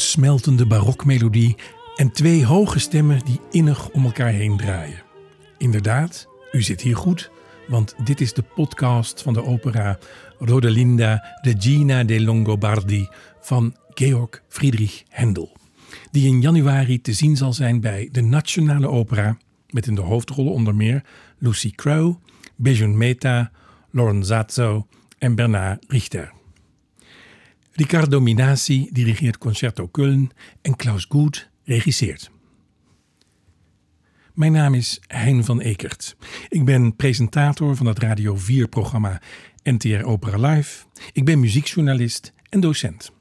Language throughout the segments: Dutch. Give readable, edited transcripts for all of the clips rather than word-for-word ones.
Smeltende barokmelodie en twee hoge stemmen die innig om elkaar heen draaien. Inderdaad, u zit hier goed, want dit is de podcast van de opera Rodelinda de Gina de Longobardi van Georg Friedrich Händel, die in januari te zien zal zijn bij de Nationale Opera, met in de hoofdrollen onder meer Lucy Crow, Bejun Mehta, Lawrence Zazzo en Bernard Richter. Dicard Dominassi dirigeert Concerto Köln en Claus Guth regisseert. Mijn naam is Hein van Ekert. Ik ben presentator van het Radio 4-programma NTR Opera Live. Ik ben muziekjournalist en docent.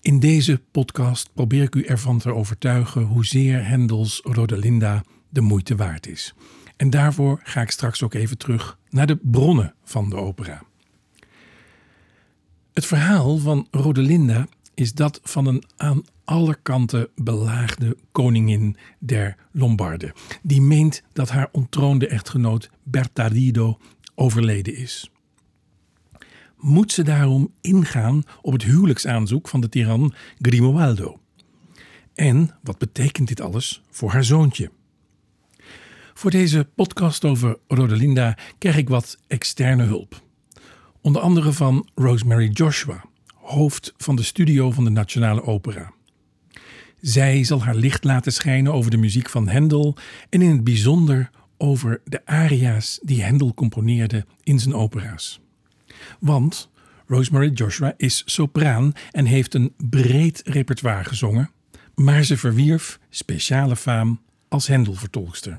In deze podcast probeer ik u ervan te overtuigen hoezeer Händels Rodelinda de moeite waard is. En daarvoor ga ik straks ook even terug naar de bronnen van de opera. Het verhaal van Rodelinda is dat van een aan alle kanten belaagde koningin der Lombarden, die meent dat haar onttroonde echtgenoot Pertarit overleden is. Moet ze daarom ingaan op het huwelijksaanzoek van de tiran Grimoaldo? En wat betekent dit alles voor haar zoontje? Voor deze podcast over Rodelinda krijg ik wat externe hulp. Onder andere van Rosemary Joshua, hoofd van de studio van de Nationale Opera. Zij zal haar licht laten schijnen over de muziek van Händel en in het bijzonder over de aria's die Händel componeerde in zijn opera's. Want Rosemary Joshua is sopraan en heeft een breed repertoire gezongen, maar ze verwierf speciale faam als Händel-vertolkster.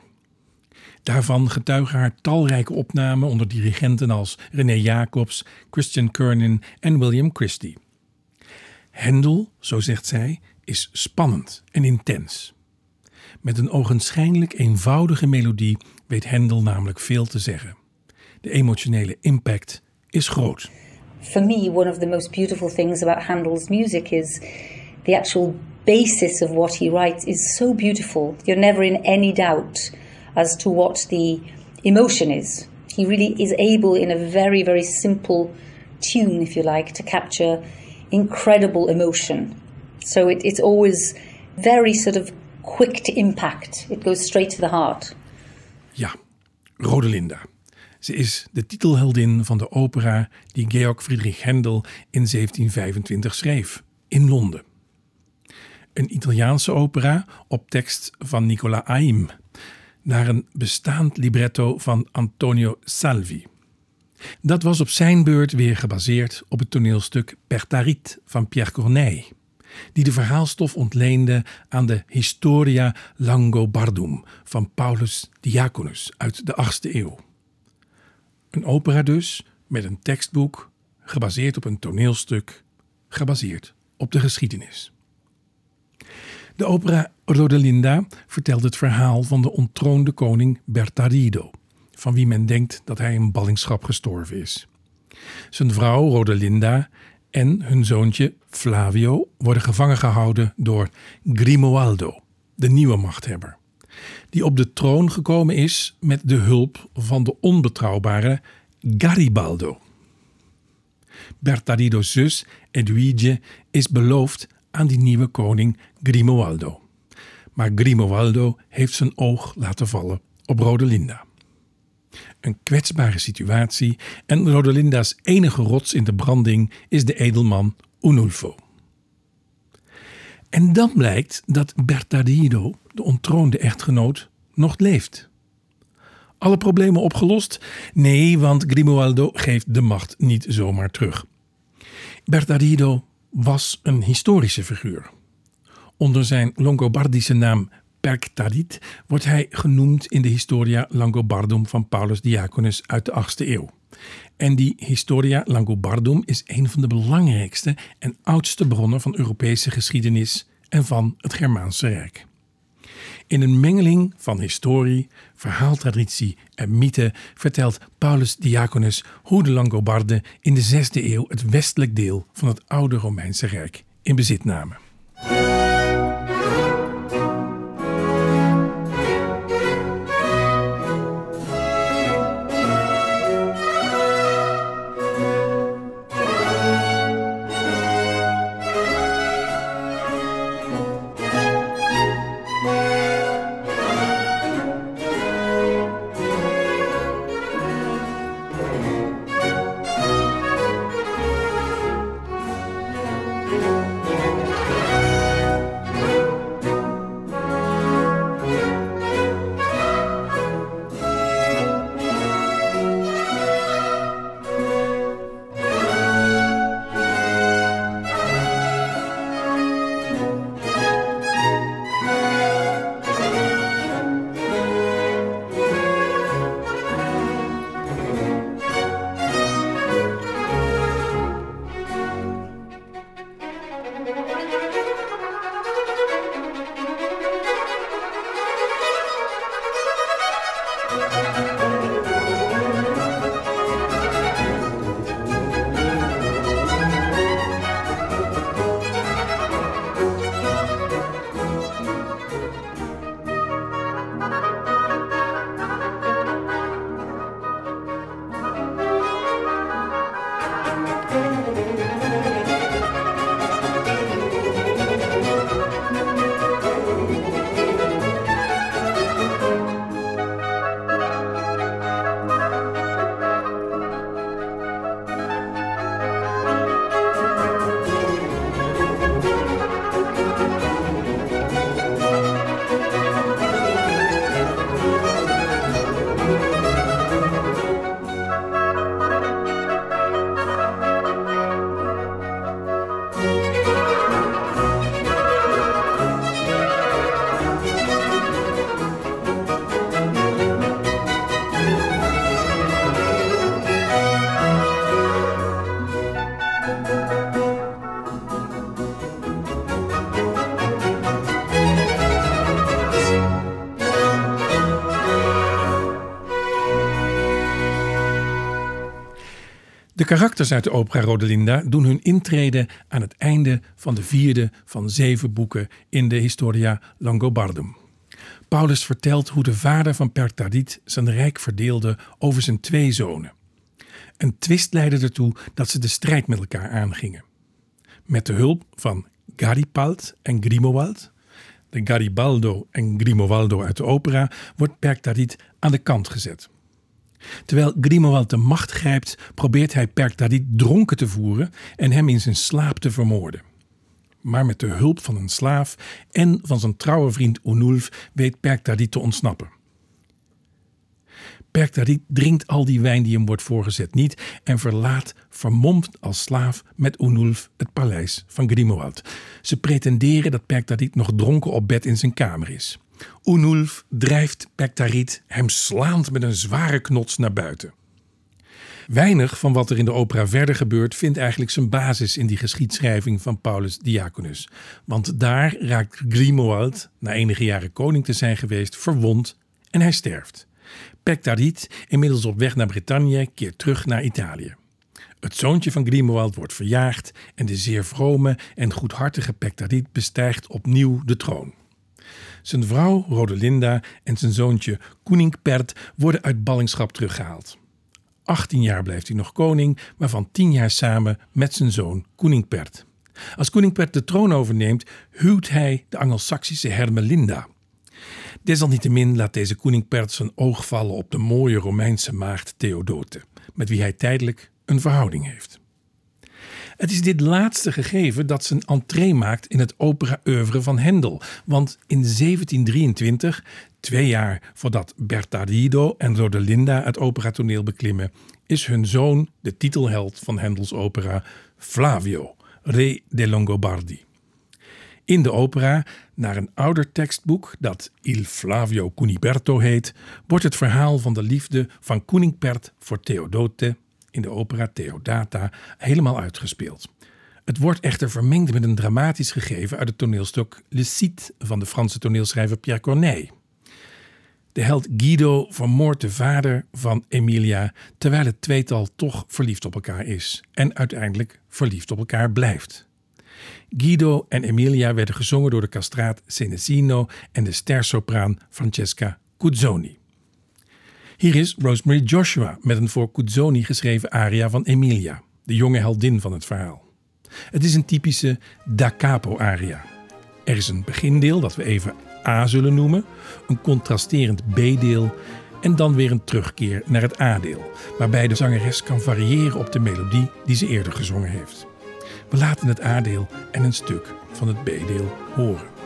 Daarvan getuigen haar talrijke opnamen onder dirigenten als René Jacobs, Christian Curnyn en William Christie. Händel, zo zegt zij, is spannend en intens. Met een ogenschijnlijk eenvoudige melodie weet Händel namelijk veel te zeggen. De emotionele impact is groot. For me, one of the most beautiful things about Händel's music is the actual basis of what he writes is so beautiful. You're never in any doubt as to what the emotion is. He really is able, in a very, very simple tune, if you like, to capture incredible emotion. So it's always very sort of quick to impact. It goes straight to the heart. Ja, Rodelinda. Ze is de titelheldin van de opera die Georg Friedrich Händel in 1725 schreef, in Londen. Een Italiaanse opera op tekst van Nicola Haym, naar een bestaand libretto van Antonio Salvi. Dat was op zijn beurt weer gebaseerd op het toneelstuk Pertarit van Pierre Corneille, die de verhaalstof ontleende aan de Historia Langobardum van Paulus Diaconus uit de 8e eeuw. Een opera dus met een tekstboek, gebaseerd op een toneelstuk, gebaseerd op de geschiedenis. De opera Rodelinda vertelt het verhaal van de onttroonde koning Pertarit, van wie men denkt dat hij in ballingschap gestorven is. Zijn vrouw Rodelinda en hun zoontje Flavio worden gevangen gehouden door Grimoaldo, de nieuwe machthebber, die op de troon gekomen is met de hulp van de onbetrouwbare Garibaldo. Pertarit's zus Edwige is beloofd aan die nieuwe koning Grimoaldo. Maar Grimoaldo heeft zijn oog laten vallen op Rodelinda. Een kwetsbare situatie en Rodelinda's enige rots in de branding is de edelman Unulf. En dan blijkt dat Pertarit, de ontroonde echtgenoot, nog leeft. Alle problemen opgelost? Nee, want Grimoaldo geeft de macht niet zomaar terug. Pertarit was een historische figuur. Onder zijn Longobardische naam Pertarit wordt hij genoemd in de Historia Langobardum van Paulus Diaconus uit de 8e eeuw. En die Historia Langobardum is een van de belangrijkste en oudste bronnen van Europese geschiedenis en van het Germaanse Rijk. In een mengeling van historie, verhaaltraditie en mythe vertelt Paulus Diaconus hoe de Langobarden in de 6e eeuw het westelijk deel van het oude Romeinse Rijk in bezit namen. De karakters uit de opera Rodelinda doen hun intrede aan het einde van de 4e van 7 boeken in de Historia Langobardum. Paulus vertelt hoe de vader van Pertarit zijn rijk verdeelde over zijn 2 zonen. Een twist leidde ertoe dat ze de strijd met elkaar aangingen. Met de hulp van Garipald en Grimoald, de Garibaldo en Grimovaldo uit de opera, wordt Pertarit aan de kant gezet. Terwijl Grimoald de macht grijpt, probeert hij Pertarit dronken te voeren en hem in zijn slaap te vermoorden. Maar met de hulp van een slaaf en van zijn trouwe vriend Unulf weet Pertarit te ontsnappen. Pertarit drinkt al die wijn die hem wordt voorgezet niet en verlaat, vermomd als slaaf met Unulf, het paleis van Grimoald. Ze pretenderen dat Pertarit nog dronken op bed in zijn kamer is. Unulf drijft Pertarit, hem slaand met een zware knots, naar buiten. Weinig van wat er in de opera verder gebeurt vindt eigenlijk zijn basis in die geschiedschrijving van Paulus Diaconus. Want daar raakt Grimoald, na enige jaren koning te zijn geweest, verwond en hij sterft. Pertarit, inmiddels op weg naar Bretagne, keert terug naar Italië. Het zoontje van Grimoald wordt verjaagd en de zeer vrome en goedhartige Pertarit bestijgt opnieuw de troon. Zijn vrouw Rodelinda en zijn zoontje Koningpert Pert worden uit ballingschap teruggehaald. 18 jaar blijft hij nog koning, waarvan 10 jaar samen met zijn zoon Koningpert Pert. Als Koningpert Pert de troon overneemt, huwt hij de Angelsaksische Hermelinda. Desalniettemin laat deze Koningpert Pert zijn oog vallen op de mooie Romeinse maagd Theodote, met wie hij tijdelijk een verhouding heeft. Het is dit laatste gegeven dat zijn entree maakt in het opera-oeuvre van Händel. Want in 1723, 2 jaar voordat Bertardido en Rodelinda het operatoneel beklimmen, is hun zoon de titelheld van Händels opera Flavio, Re de Longobardi. In de opera, naar een ouder tekstboek dat Il Flavio Cuniberto heet, wordt het verhaal van de liefde van Koningpert voor Theodote in de opera Theodata helemaal uitgespeeld. Het wordt echter vermengd met een dramatisch gegeven uit het toneelstuk Le Cid van de Franse toneelschrijver Pierre Corneille. De held Guido vermoordt de vader van Emilia, terwijl het tweetal toch verliefd op elkaar is en uiteindelijk verliefd op elkaar blijft. Guido en Emilia werden gezongen door de castraat Senesino en de stersopraan Francesca Cuzzoni. Hier is Rosemary Joshua met een voor Cuzzoni geschreven aria van Emilia, de jonge heldin van het verhaal. Het is een typische da capo aria. Er is een begindeel dat we even A zullen noemen, een contrasterend B-deel en dan weer een terugkeer naar het A-deel, waarbij de zangeres kan variëren op de melodie die ze eerder gezongen heeft. We laten het A-deel en een stuk van het B-deel horen.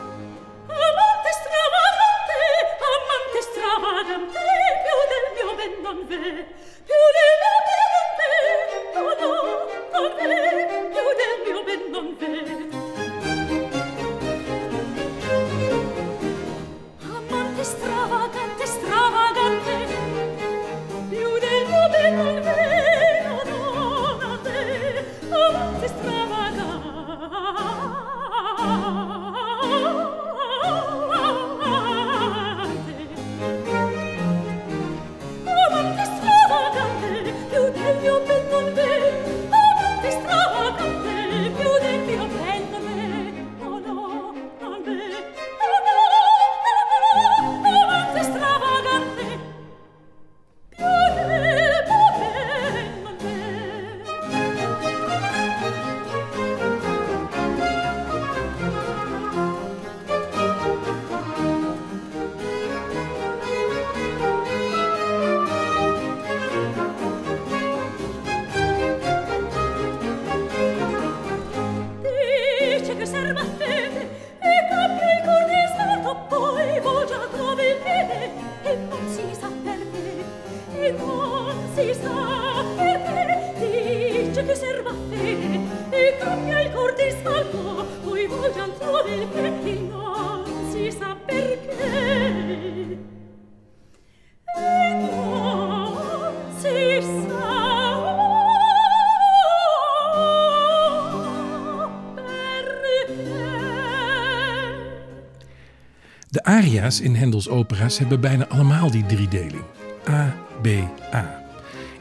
Aria's in Händels opera's hebben bijna allemaal die driedeling. A, B, A.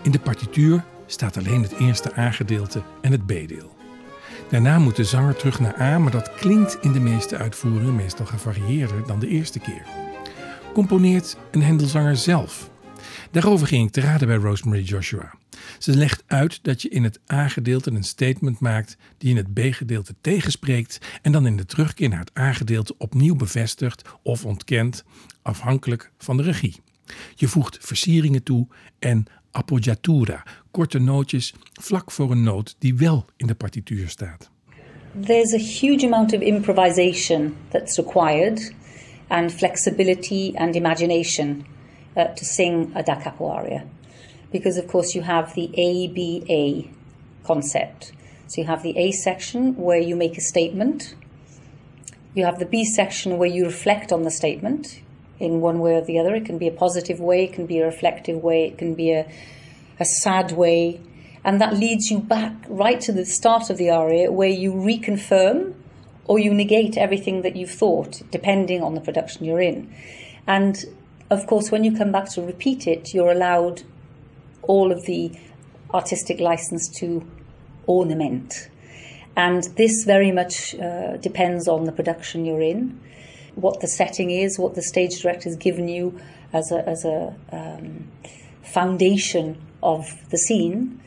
In de partituur staat alleen het eerste A-gedeelte en het B-deel. Daarna moet de zanger terug naar A, maar dat klinkt in de meeste uitvoeringen meestal gevarieerder dan de eerste keer. Componeert een Händelzanger zelf? Daarover ging ik te raden bij Rosemary Joshua. Ze legt uit dat je in het A-gedeelte een statement maakt die in het B-gedeelte tegenspreekt en dan in de terugkeer naar het A-gedeelte opnieuw bevestigt of ontkent, afhankelijk van de regie. Je voegt versieringen toe en appoggiatura, korte nootjes vlak voor een noot die wel in de partituur staat. There's a huge amount of improvisation that's required and flexibility and imagination to sing a da capo aria. Because, of course, you have the ABA concept. So you have the A section where you make a statement. You have the B section where you reflect on the statement in one way or the other. It can be a positive way, it can be a reflective way, it can be a sad way. And that leads you back right to the start of the aria where you reconfirm or you negate everything that you've thought, depending on the production you're in. And, of course, when you come back to repeat it, you're allowed all of the artistic license to ornament. And this very much depends on the production you're in, what the setting is, what the stage director's given you as a foundation of the scene.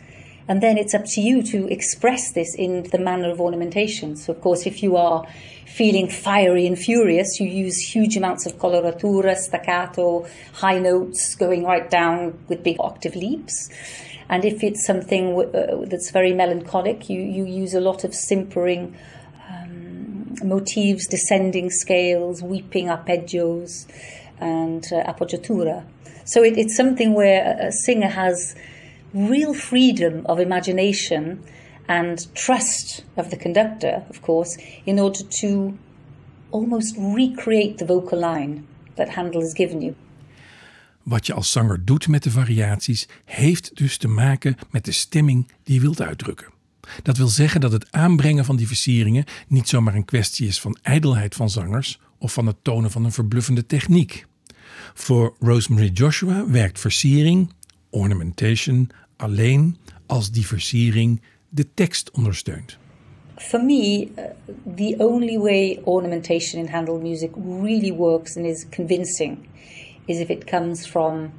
And then it's up to you to express this in the manner of ornamentation. So, of course, if you are feeling fiery and furious, you use huge amounts of coloratura, staccato, high notes, going right down with big octave leaps. And if it's something that's very melancholic, you use a lot of simpering motifs, descending scales, weeping arpeggios, and appoggiatura. So it's something where a singer has real freedom of imagination and trust of the conductor, of course, in order to almost recreate the vocal line that Händel has given you. Wat je als zanger doet met de variaties heeft dus te maken met de stemming die je wilt uitdrukken. Dat wil zeggen dat het aanbrengen van die versieringen niet zomaar een kwestie is van ijdelheid van zangers of van het tonen van een verbluffende techniek. Voor Rosemary Joshua werkt versiering, ornamentation, alleen als die versiering de tekst ondersteunt. For me, the only way ornamentation in Handel music really works and is convincing is if it comes from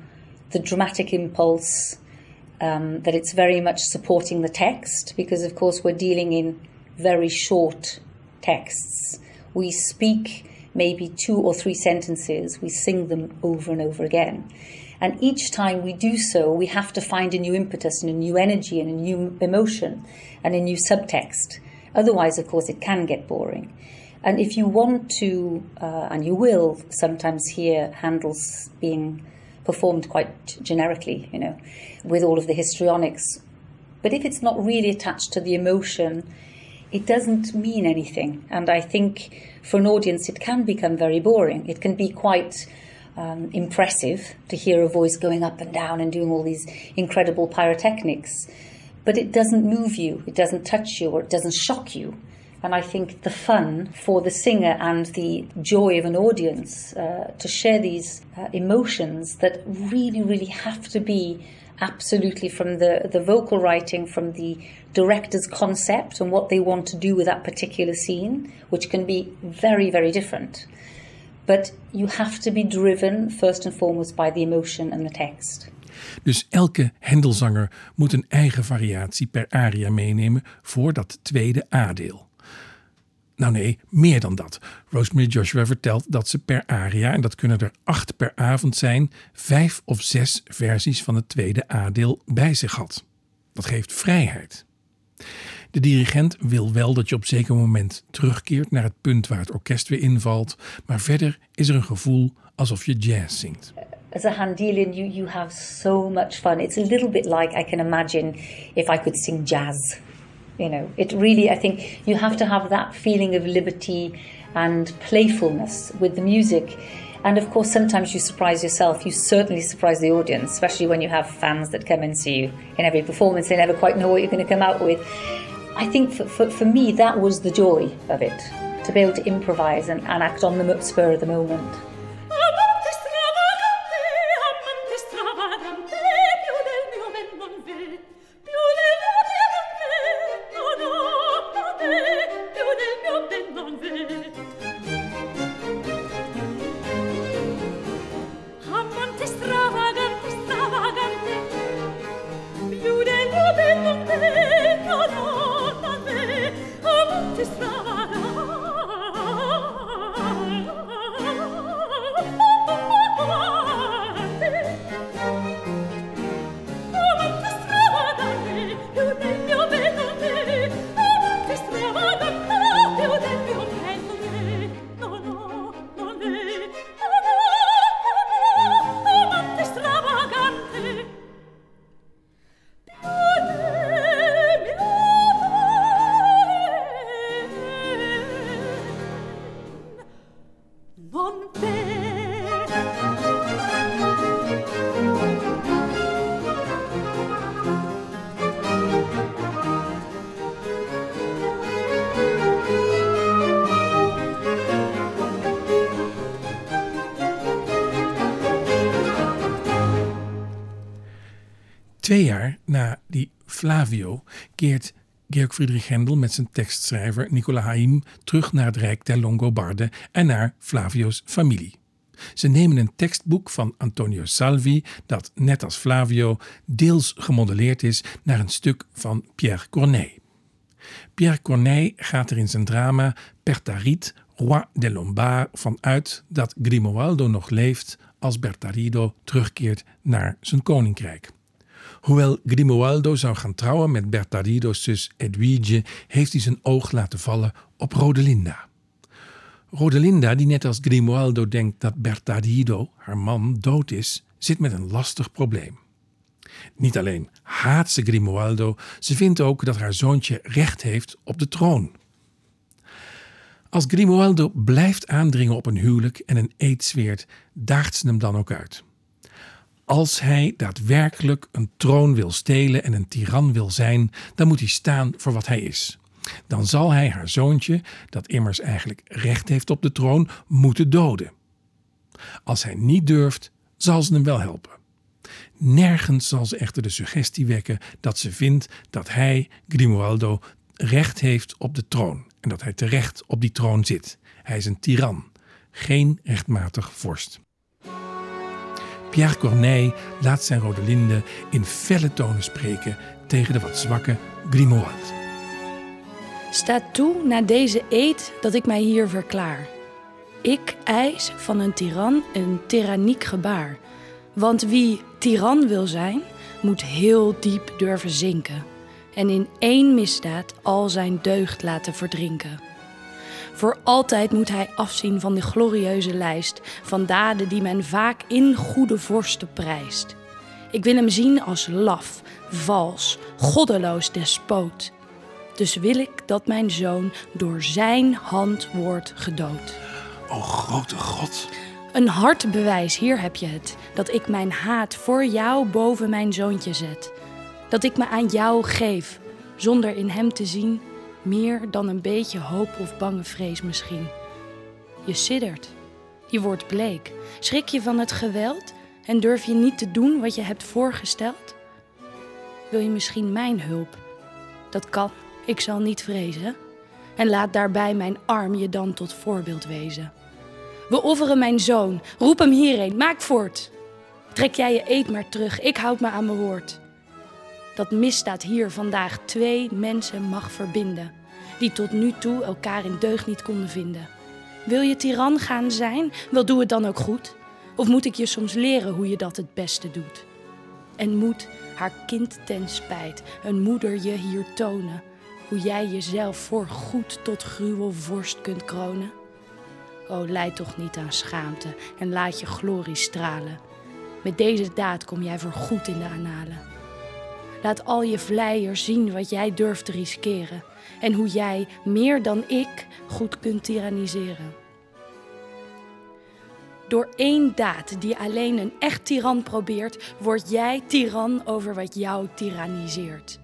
the dramatic impulse, that it's very much supporting the text, because of course we're dealing in very short texts. We speak maybe 2 or 3 sentences, we sing them over and over again. And each time we do so, we have to find a new impetus and a new energy and a new emotion and a new subtext. Otherwise, of course, it can get boring. And if you want to, and you will sometimes hear Handel's being performed quite generically, you know, with all of the histrionics. But if it's not really attached to the emotion, it doesn't mean anything. And I think for an audience, it can become very boring. It can be quite impressive to hear a voice going up and down and doing all these incredible pyrotechnics. But it doesn't move you, it doesn't touch you, or it doesn't shock you. And I think the fun for the singer and the joy of an audience to share these emotions that really, really have to be absolutely from the vocal writing, from the director's concept and what they want to do with that particular scene, which can be very, very different. But you have to be driven first and foremost by the emotion and the text. Dus elke Händelzanger moet een eigen variatie per aria meenemen voor dat tweede A-deel. Nou nee, meer dan dat. Rosemary Joshua vertelt dat ze per aria, en dat kunnen er 8 per avond zijn, 5 of 6 versies van het tweede A-deel bij zich had. Dat geeft vrijheid. De dirigent wil wel dat je op zeker moment terugkeert naar het punt waar het orkest weer invalt, maar verder is er een gevoel alsof je jazz zingt. As a Händelian, you have so much fun. It's a little bit like I can imagine if I could sing jazz. You know, it really, I think you have to have that feeling of liberty and playfulness with the music. And of course, sometimes you surprise yourself. You certainly surprise the audience, especially when you have fans that come and see you in every performance. They never quite know what you're going to come out with. I think for me, that was the joy of it, to be able to improvise and act on the spur of the moment. Twee jaar na die Flavio keert Georg Friedrich Händel met zijn tekstschrijver Nicola Haym terug naar het Rijk der Longobarden en naar Flavio's familie. Ze nemen een tekstboek van Antonio Salvi dat, net als Flavio, deels gemodelleerd is naar een stuk van Pierre Corneille. Pierre Corneille gaat er in zijn drama Pertarit, Roi des Lombards, van uit dat Grimoaldo nog leeft als Bertarido terugkeert naar zijn koninkrijk. Hoewel Grimoaldo zou gaan trouwen met Bertarido's zus Edwige, heeft hij zijn oog laten vallen op Rodelinda. Rodelinda, die net als Grimoaldo denkt dat Bertarido, haar man, dood is, zit met een lastig probleem. Niet alleen haat ze Grimoaldo, ze vindt ook dat haar zoontje recht heeft op de troon. Als Grimoaldo blijft aandringen op een huwelijk en een eed zweert, daagt ze hem dan ook uit. Als hij daadwerkelijk een troon wil stelen en een tiran wil zijn, dan moet hij staan voor wat hij is. Dan zal hij haar zoontje, dat immers eigenlijk recht heeft op de troon, moeten doden. Als hij niet durft, zal ze hem wel helpen. Nergens zal ze echter de suggestie wekken dat ze vindt dat hij, Grimoaldo, recht heeft op de troon. En dat hij terecht op die troon zit. Hij is een tiran, geen rechtmatig vorst. Pierre Corneille laat zijn Rodelinde in felle tonen spreken tegen de wat zwakke Grimoald. Staat toe na deze eed dat ik mij hier verklaar. Ik eis van een tiran een tyranniek gebaar. Want wie tiran wil zijn, moet heel diep durven zinken. En in één misdaad al zijn deugd laten verdrinken. Voor altijd moet hij afzien van de glorieuze lijst van daden die men vaak in goede vorsten prijst. Ik wil hem zien als laf, vals, goddeloos despoot. Dus wil ik dat mijn zoon door zijn hand wordt gedood. O grote God! Een hard bewijs, hier heb je het. Dat ik mijn haat voor jou boven mijn zoontje zet. Dat ik me aan jou geef, zonder in hem te zien meer dan een beetje hoop of bange vrees misschien. Je siddert, je wordt bleek. Schrik je van het geweld en durf je niet te doen wat je hebt voorgesteld? Wil je misschien mijn hulp? Dat kan, ik zal niet vrezen. En laat daarbij mijn arm je dan tot voorbeeld wezen. We offeren mijn zoon, roep hem hierheen, maak voort. Trek jij je eed maar terug, ik houd me aan mijn woord. Dat misdaad hier vandaag twee mensen mag verbinden, die tot nu toe elkaar in deugd niet konden vinden. Wil je tiran gaan zijn? Wel, doe het dan ook goed. Of moet ik je soms leren hoe je dat het beste doet? En moet haar kind ten spijt een moeder je hier tonen, hoe jij jezelf voor goed tot gruwelvorst kunt kronen? O, lijd toch niet aan schaamte en laat je glorie stralen. Met deze daad kom jij voor goed in de analen. Laat al je vleiers zien wat jij durft te riskeren. En hoe jij, meer dan ik, goed kunt tyranniseren. Door één daad die alleen een echt tiran probeert, word jij tiran over wat jou tyranniseert.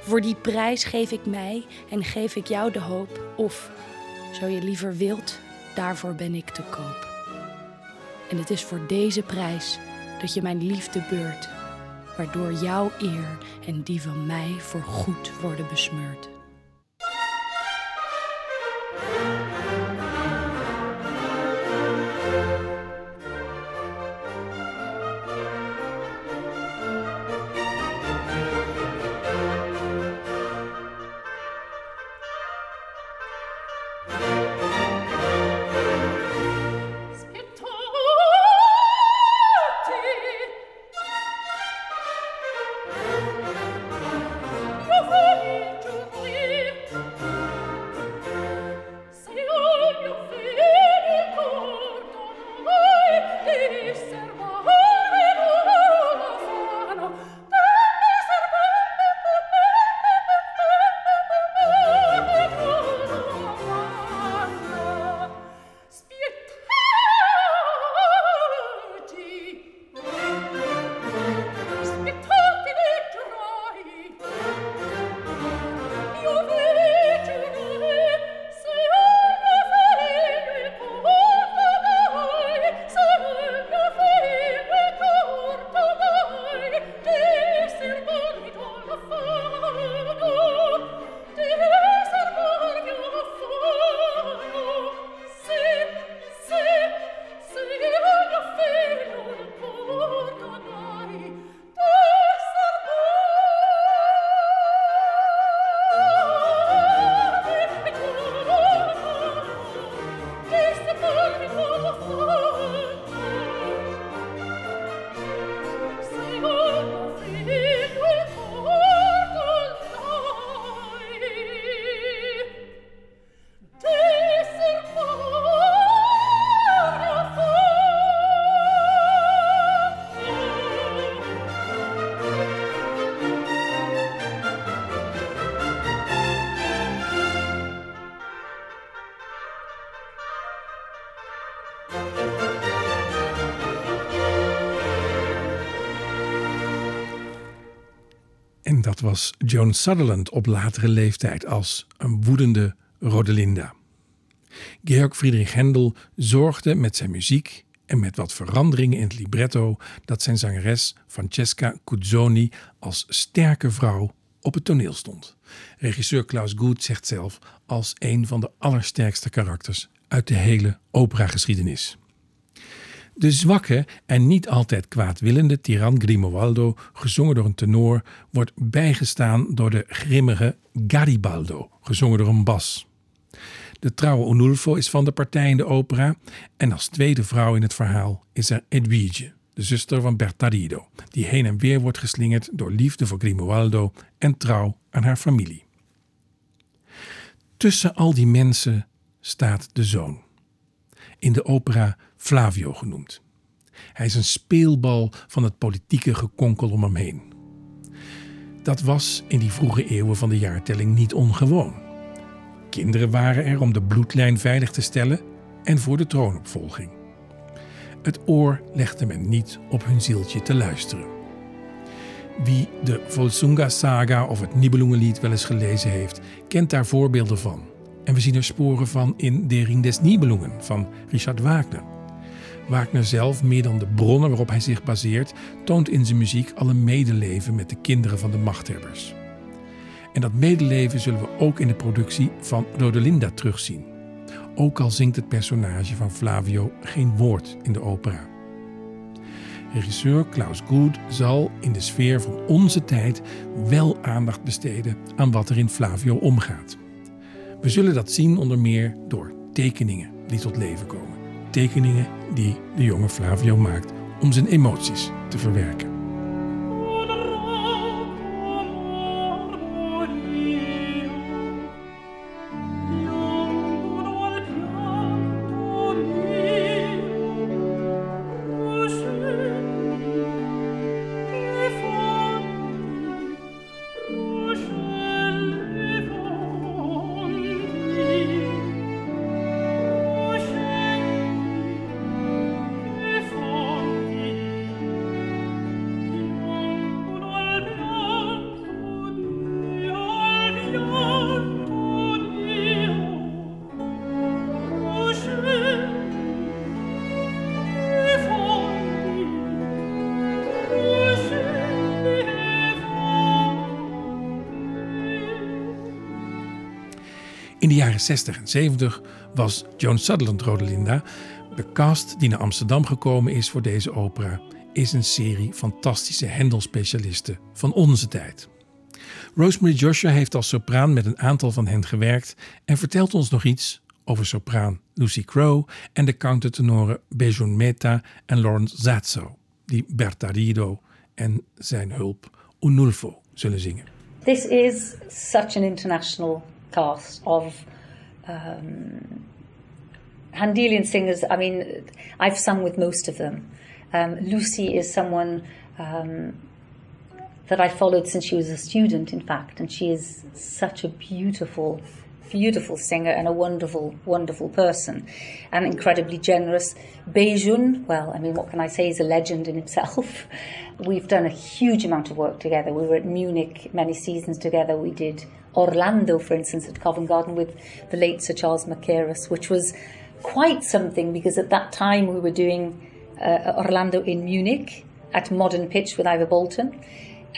Voor die prijs geef ik mij en geef ik jou de hoop. Of, zo je liever wilt, daarvoor ben ik te koop. En het is voor deze prijs dat je mijn liefde beurt. Waardoor jouw eer en die van mij voorgoed worden besmeurd. Thank you. En dat was Joan Sutherland op latere leeftijd als een woedende Rodelinda. Georg Friedrich Händel zorgde met zijn muziek en met wat veranderingen in het libretto dat zijn zangeres Francesca Cuzzoni als sterke vrouw op het toneel stond. Regisseur Claus Guth zegt zelf als een van de allersterkste karakters uit de hele operageschiedenis. De zwakke en niet altijd kwaadwillende tiran Grimoaldo, gezongen door een tenor, wordt bijgestaan door de grimmige Garibaldo, gezongen door een bas. De trouwe Unulfo is van de partij in de opera en als tweede vrouw in het verhaal is er Edwige, de zuster van Bertardo, die heen en weer wordt geslingerd door liefde voor Grimoaldo en trouw aan haar familie. Tussen al die mensen staat de zoon, in de opera Flavio genoemd. Hij is een speelbal van het politieke gekonkel om hem heen. Dat was in die vroege eeuwen van de jaartelling niet ongewoon. Kinderen waren er om de bloedlijn veilig te stellen en voor de troonopvolging. Het oor legde men niet op hun zieltje te luisteren. Wie de Volsunga-saga of het Nibelungenlied wel eens gelezen heeft, kent daar voorbeelden van. En we zien er sporen van in De Ring des Nibelungen van Richard Wagner. Wagner zelf, meer dan de bronnen waarop hij zich baseert, toont in zijn muziek al een medeleven met de kinderen van de machthebbers. En dat medeleven zullen we ook in de productie van Rodelinda terugzien. Ook al zingt het personage van Flavio geen woord in de opera. Regisseur Claus Guth zal in de sfeer van onze tijd wel aandacht besteden aan wat er in Flavio omgaat. We zullen dat zien onder meer door tekeningen die tot leven komen. Tekeningen die de jonge Flavio maakt om zijn emoties te verwerken. In de jaren 60 en 70 was Joan Sutherland Rodelinda. De cast die naar Amsterdam gekomen is voor deze opera is een serie fantastische Händel-specialisten van onze tijd. Rosemary Joshua heeft als sopraan met een aantal van hen gewerkt en vertelt ons nog iets over sopraan Lucy Crow en de countertenoren Bejun Mehta en Lawrence Zazzo, die Bertardo en zijn hulp Unulfo zullen zingen. This is such an international cast of Händelian singers. I mean, I've sung with most of them. Lucy is someone that I followed since she was a student, in fact, and she is such a beautiful, beautiful singer and a wonderful, wonderful person and incredibly generous. Bejun, well, I mean, what can I say, is a legend in himself. We've done a huge amount of work together. We were at Munich many seasons together. We did Orlando, for instance, at Covent Garden with the late Sir Charles Mackerras, which was quite something because at that time we were doing Orlando in Munich at Modern Pitch with Ivor Bolton,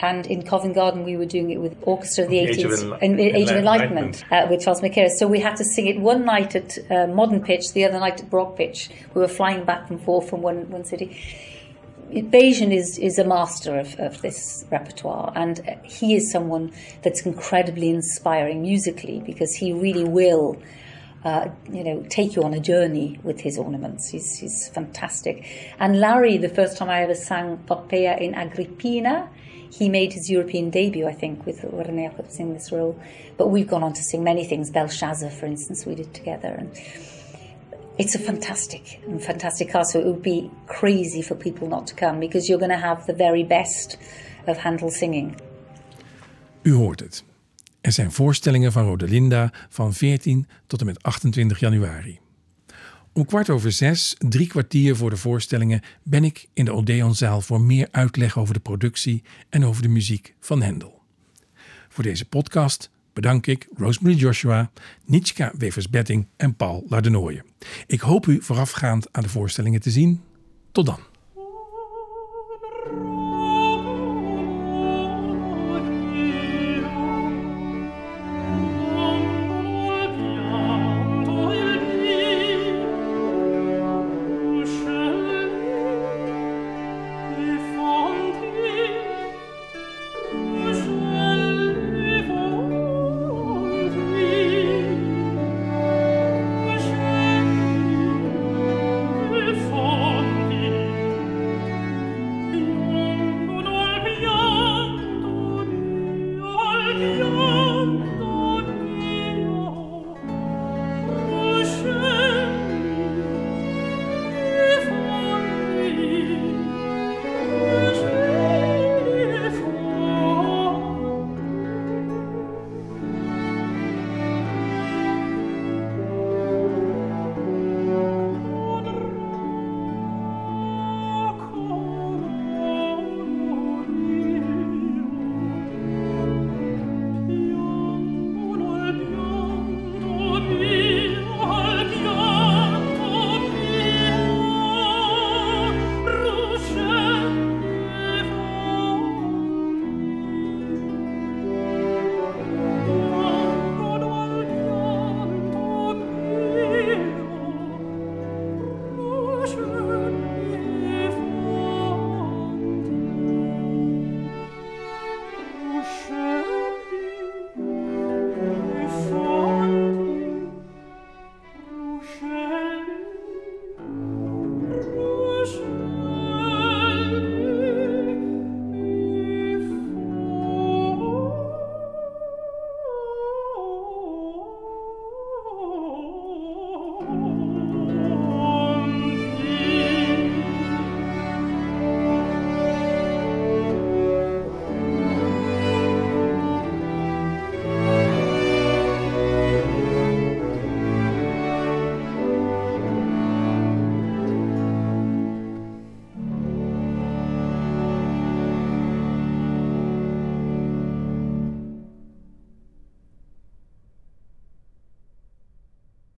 and in Covent Garden we were doing it with Orchestra of the 80s and Age of Enlightenment with Charles Mackerras. So we had to sing it one night at Modern Pitch, the other night at Brock Pitch. We were flying back and forth from one city. Bejun is a master of this repertoire, and he is someone that's incredibly inspiring musically because he really will, take you on a journey with his ornaments. He's fantastic. And Larry, the first time I ever sang Poppaea in Agrippina, he made his European debut, I think, with René Jacobs in this role. But we've gone on to sing many things. Belshazzar, for instance, we did together, and it's a fantastic cast, so it would be crazy for people not to come because you're going to have the very best of Händel singing. U hoort het. Er zijn voorstellingen van Rodelinda van 14 tot en met 28 januari. Om 18:15, 3 kwartier voor de voorstellingen, ben ik in de Odeonzaal voor meer uitleg over de productie en over de muziek van Händel. Voor deze podcast bedank ik Rosemary Joshua, Nitschka Wevers-Betting en Paul Lardenoye. Ik hoop u voorafgaand aan de voorstellingen te zien. Tot dan.